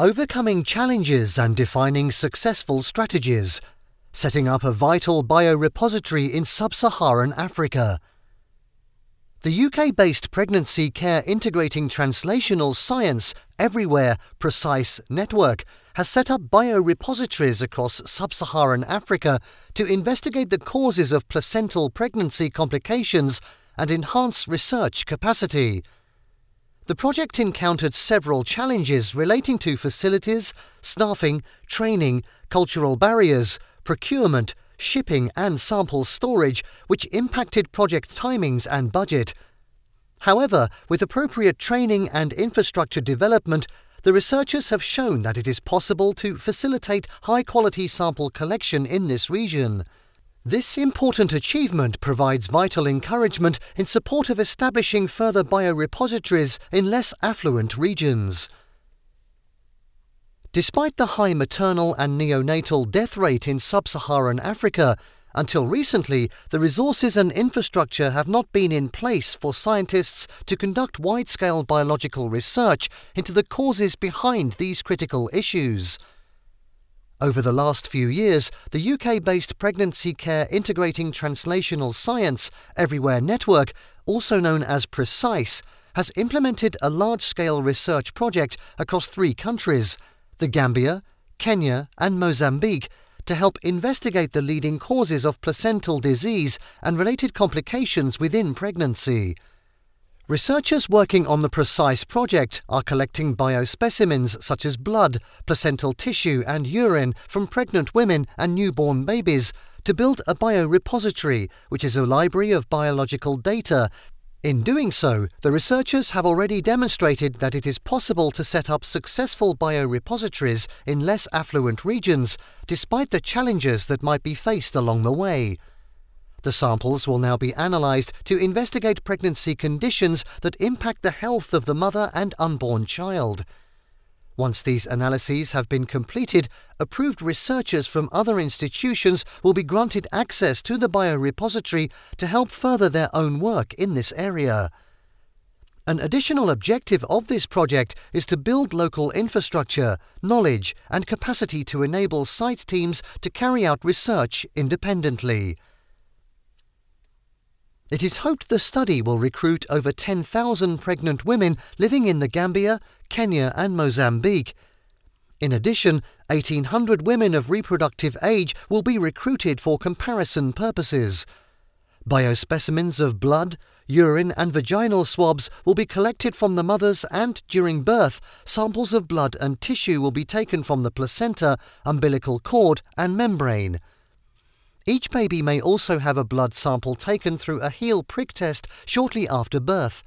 overcoming challenges and defining successful strategies, setting up a vital biorepository in sub-Saharan Africa. The UK-based Pregnancy Care Integrating Translational Science Everywhere PRECISE network has set up biorepositories across sub-Saharan Africa to investigate the causes of placental pregnancy complications and enhance research capacity. The project encountered several challenges relating to facilities, staffing, training, cultural barriers, procurement, shipping and sample storage, which impacted project timings and budget. However, with appropriate training and infrastructure development, the researchers have shown that it is possible to facilitate high-quality sample collection in this region. This important achievement provides vital encouragement in support of establishing further biorepositories in less affluent regions. Despite the high maternal and neonatal death rate in sub-Saharan Africa, until recently, the resources and infrastructure have not been in place for scientists to conduct wide-scale biological research into the causes behind these critical issues. Over the last few years, the UK-based Pregnancy Care Integrating Translational Science Everywhere network, also known as PRECISE, has implemented a large-scale research project across 3 countries – the Gambia, Kenya and Mozambique, to help investigate the leading causes of placental disease and related complications within pregnancy. Researchers working on the PRECISE project are collecting biospecimens such as blood, placental tissue and urine from pregnant women and newborn babies to build a biorepository, which is a library of biological data. In doing so, the researchers have already demonstrated that it is possible to set up successful biorepositories in less affluent regions, despite the challenges that might be faced along the way. The samples will now be analysed to investigate pregnancy conditions that impact the health of the mother and unborn child. Once these analyses have been completed, approved researchers from other institutions will be granted access to the biorepository to help further their own work in this area. An additional objective of this project is to build local infrastructure, knowledge, and capacity to enable site teams to carry out research independently. It is hoped the study will recruit over 10,000 pregnant women living in the Gambia, Kenya and Mozambique. In addition, 1,800 women of reproductive age will be recruited for comparison purposes. Biospecimens of blood, urine and vaginal swabs will be collected from the mothers, and during birth, samples of blood and tissue will be taken from the placenta, umbilical cord and membrane. Each baby may also have a blood sample taken through a heel prick test shortly after birth.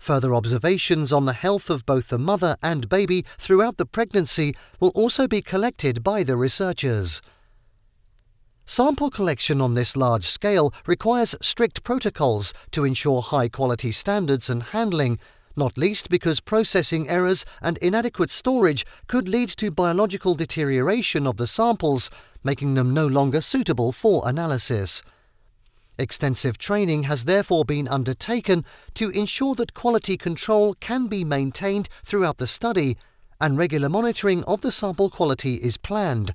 Further observations on the health of both the mother and baby throughout the pregnancy will also be collected by the researchers. Sample collection on this large scale requires strict protocols to ensure high-quality standards and handling, not least because processing errors and inadequate storage could lead to biological deterioration of the samples, making them no longer suitable for analysis. Extensive training has therefore been undertaken to ensure that quality control can be maintained throughout the study, and regular monitoring of the sample quality is planned.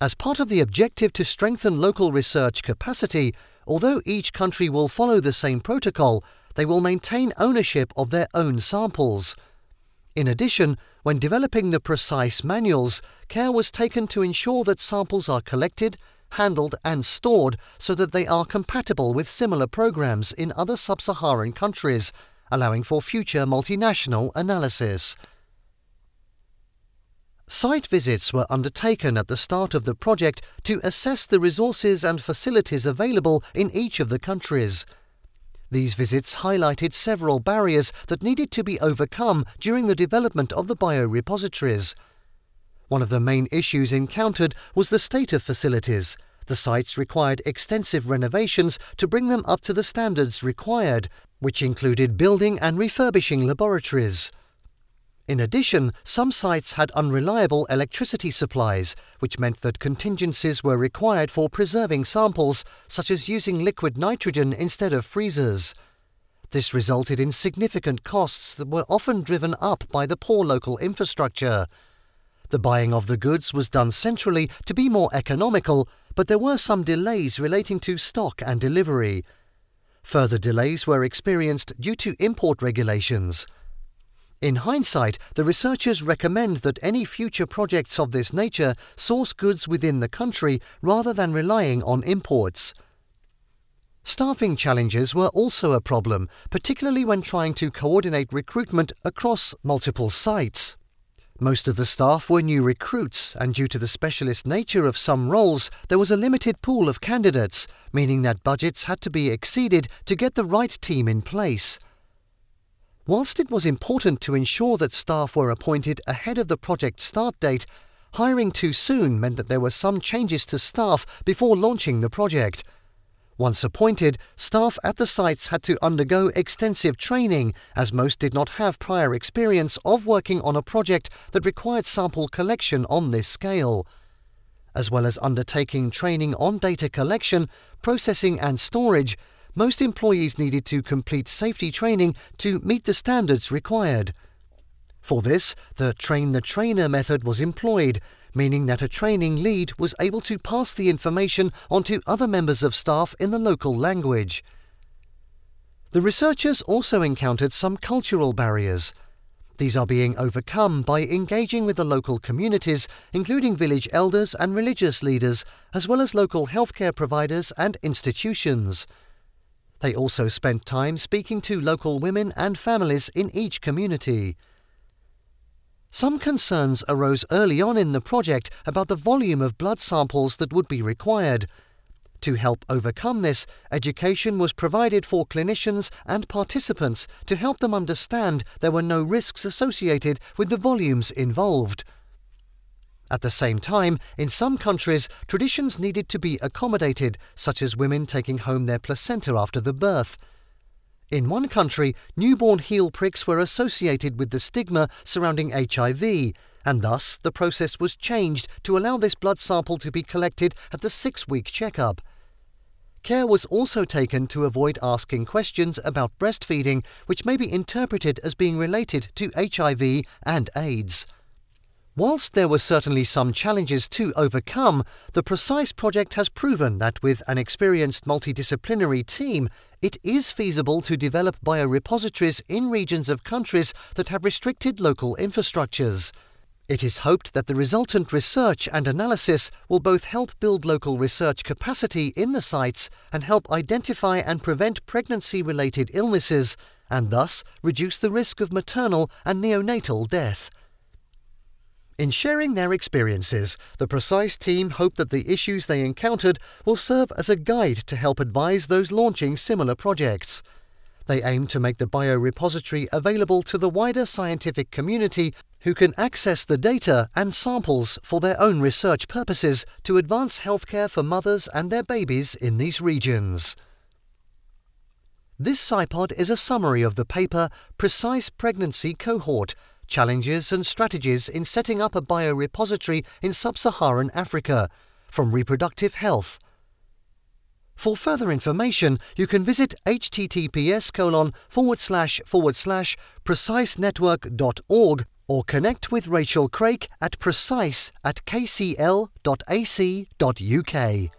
As part of the objective to strengthen local research capacity, although each country will follow the same protocol, they will maintain ownership of their own samples. In addition, when developing the PRECISE manuals, care was taken to ensure that samples are collected, handled and stored so that they are compatible with similar programs in other sub-Saharan countries, allowing for future multinational analysis. Site visits were undertaken at the start of the project to assess the resources and facilities available in each of the countries. These visits highlighted several barriers that needed to be overcome during the development of the biorepositories. One of the main issues encountered was the state of facilities. The sites required extensive renovations to bring them up to the standards required, which included building and refurbishing laboratories. In addition, some sites had unreliable electricity supplies, which meant that contingencies were required for preserving samples, such as using liquid nitrogen instead of freezers. This resulted in significant costs that were often driven up by the poor local infrastructure. The buying of the goods was done centrally to be more economical, but there were some delays relating to stock and delivery. Further delays were experienced due to import regulations. In hindsight, the researchers recommend that any future projects of this nature source goods within the country rather than relying on imports. Staffing challenges were also a problem, particularly when trying to coordinate recruitment across multiple sites. Most of the staff were new recruits, and due to the specialist nature of some roles, there was a limited pool of candidates, meaning that budgets had to be exceeded to get the right team in place. Whilst it was important to ensure that staff were appointed ahead of the project start date, hiring too soon meant that there were some changes to staff before launching the project. Once appointed, staff at the sites had to undergo extensive training, as most did not have prior experience of working on a project that required sample collection on this scale. As well as undertaking training on data collection, processing and storage, most employees needed to complete safety training to meet the standards required. For this, the train-the-trainer method was employed, meaning that a training lead was able to pass the information on to other members of staff in the local language. The researchers also encountered some cultural barriers. These are being overcome by engaging with the local communities, including village elders and religious leaders, as well as local healthcare providers and institutions. They also spent time speaking to local women and families in each community. Some concerns arose early on in the project about the volume of blood samples that would be required. To help overcome this, education was provided for clinicians and participants to help them understand there were no risks associated with the volumes involved. At the same time, in some countries, traditions needed to be accommodated, such as women taking home their placenta after the birth. In one country, newborn heel pricks were associated with the stigma surrounding HIV, and thus the process was changed to allow this blood sample to be collected at the 6-week checkup. Care was also taken to avoid asking questions about breastfeeding, which may be interpreted as being related to HIV and AIDS. Whilst there were certainly some challenges to overcome, the PRECISE project has proven that with an experienced multidisciplinary team, it is feasible to develop biorepositories in regions of countries that have restricted local infrastructures. It is hoped that the resultant research and analysis will both help build local research capacity in the sites and help identify and prevent pregnancy-related illnesses, and thus reduce the risk of maternal and neonatal death. In sharing their experiences, the PRECISE team hope that the issues they encountered will serve as a guide to help advise those launching similar projects. They aim to make the biorepository available to the wider scientific community who can access the data and samples for their own research purposes to advance healthcare for mothers and their babies in these regions. This SciPod is a summary of the paper PRECISE Pregnancy Cohort, Challenges and Strategies in Setting Up a Biorepository in Sub-Saharan Africa, from Reproductive Health. For further information, you can visit https://precisenetwork.org or connect with Rachel Craik at PRECISE@kcl.ac.uk.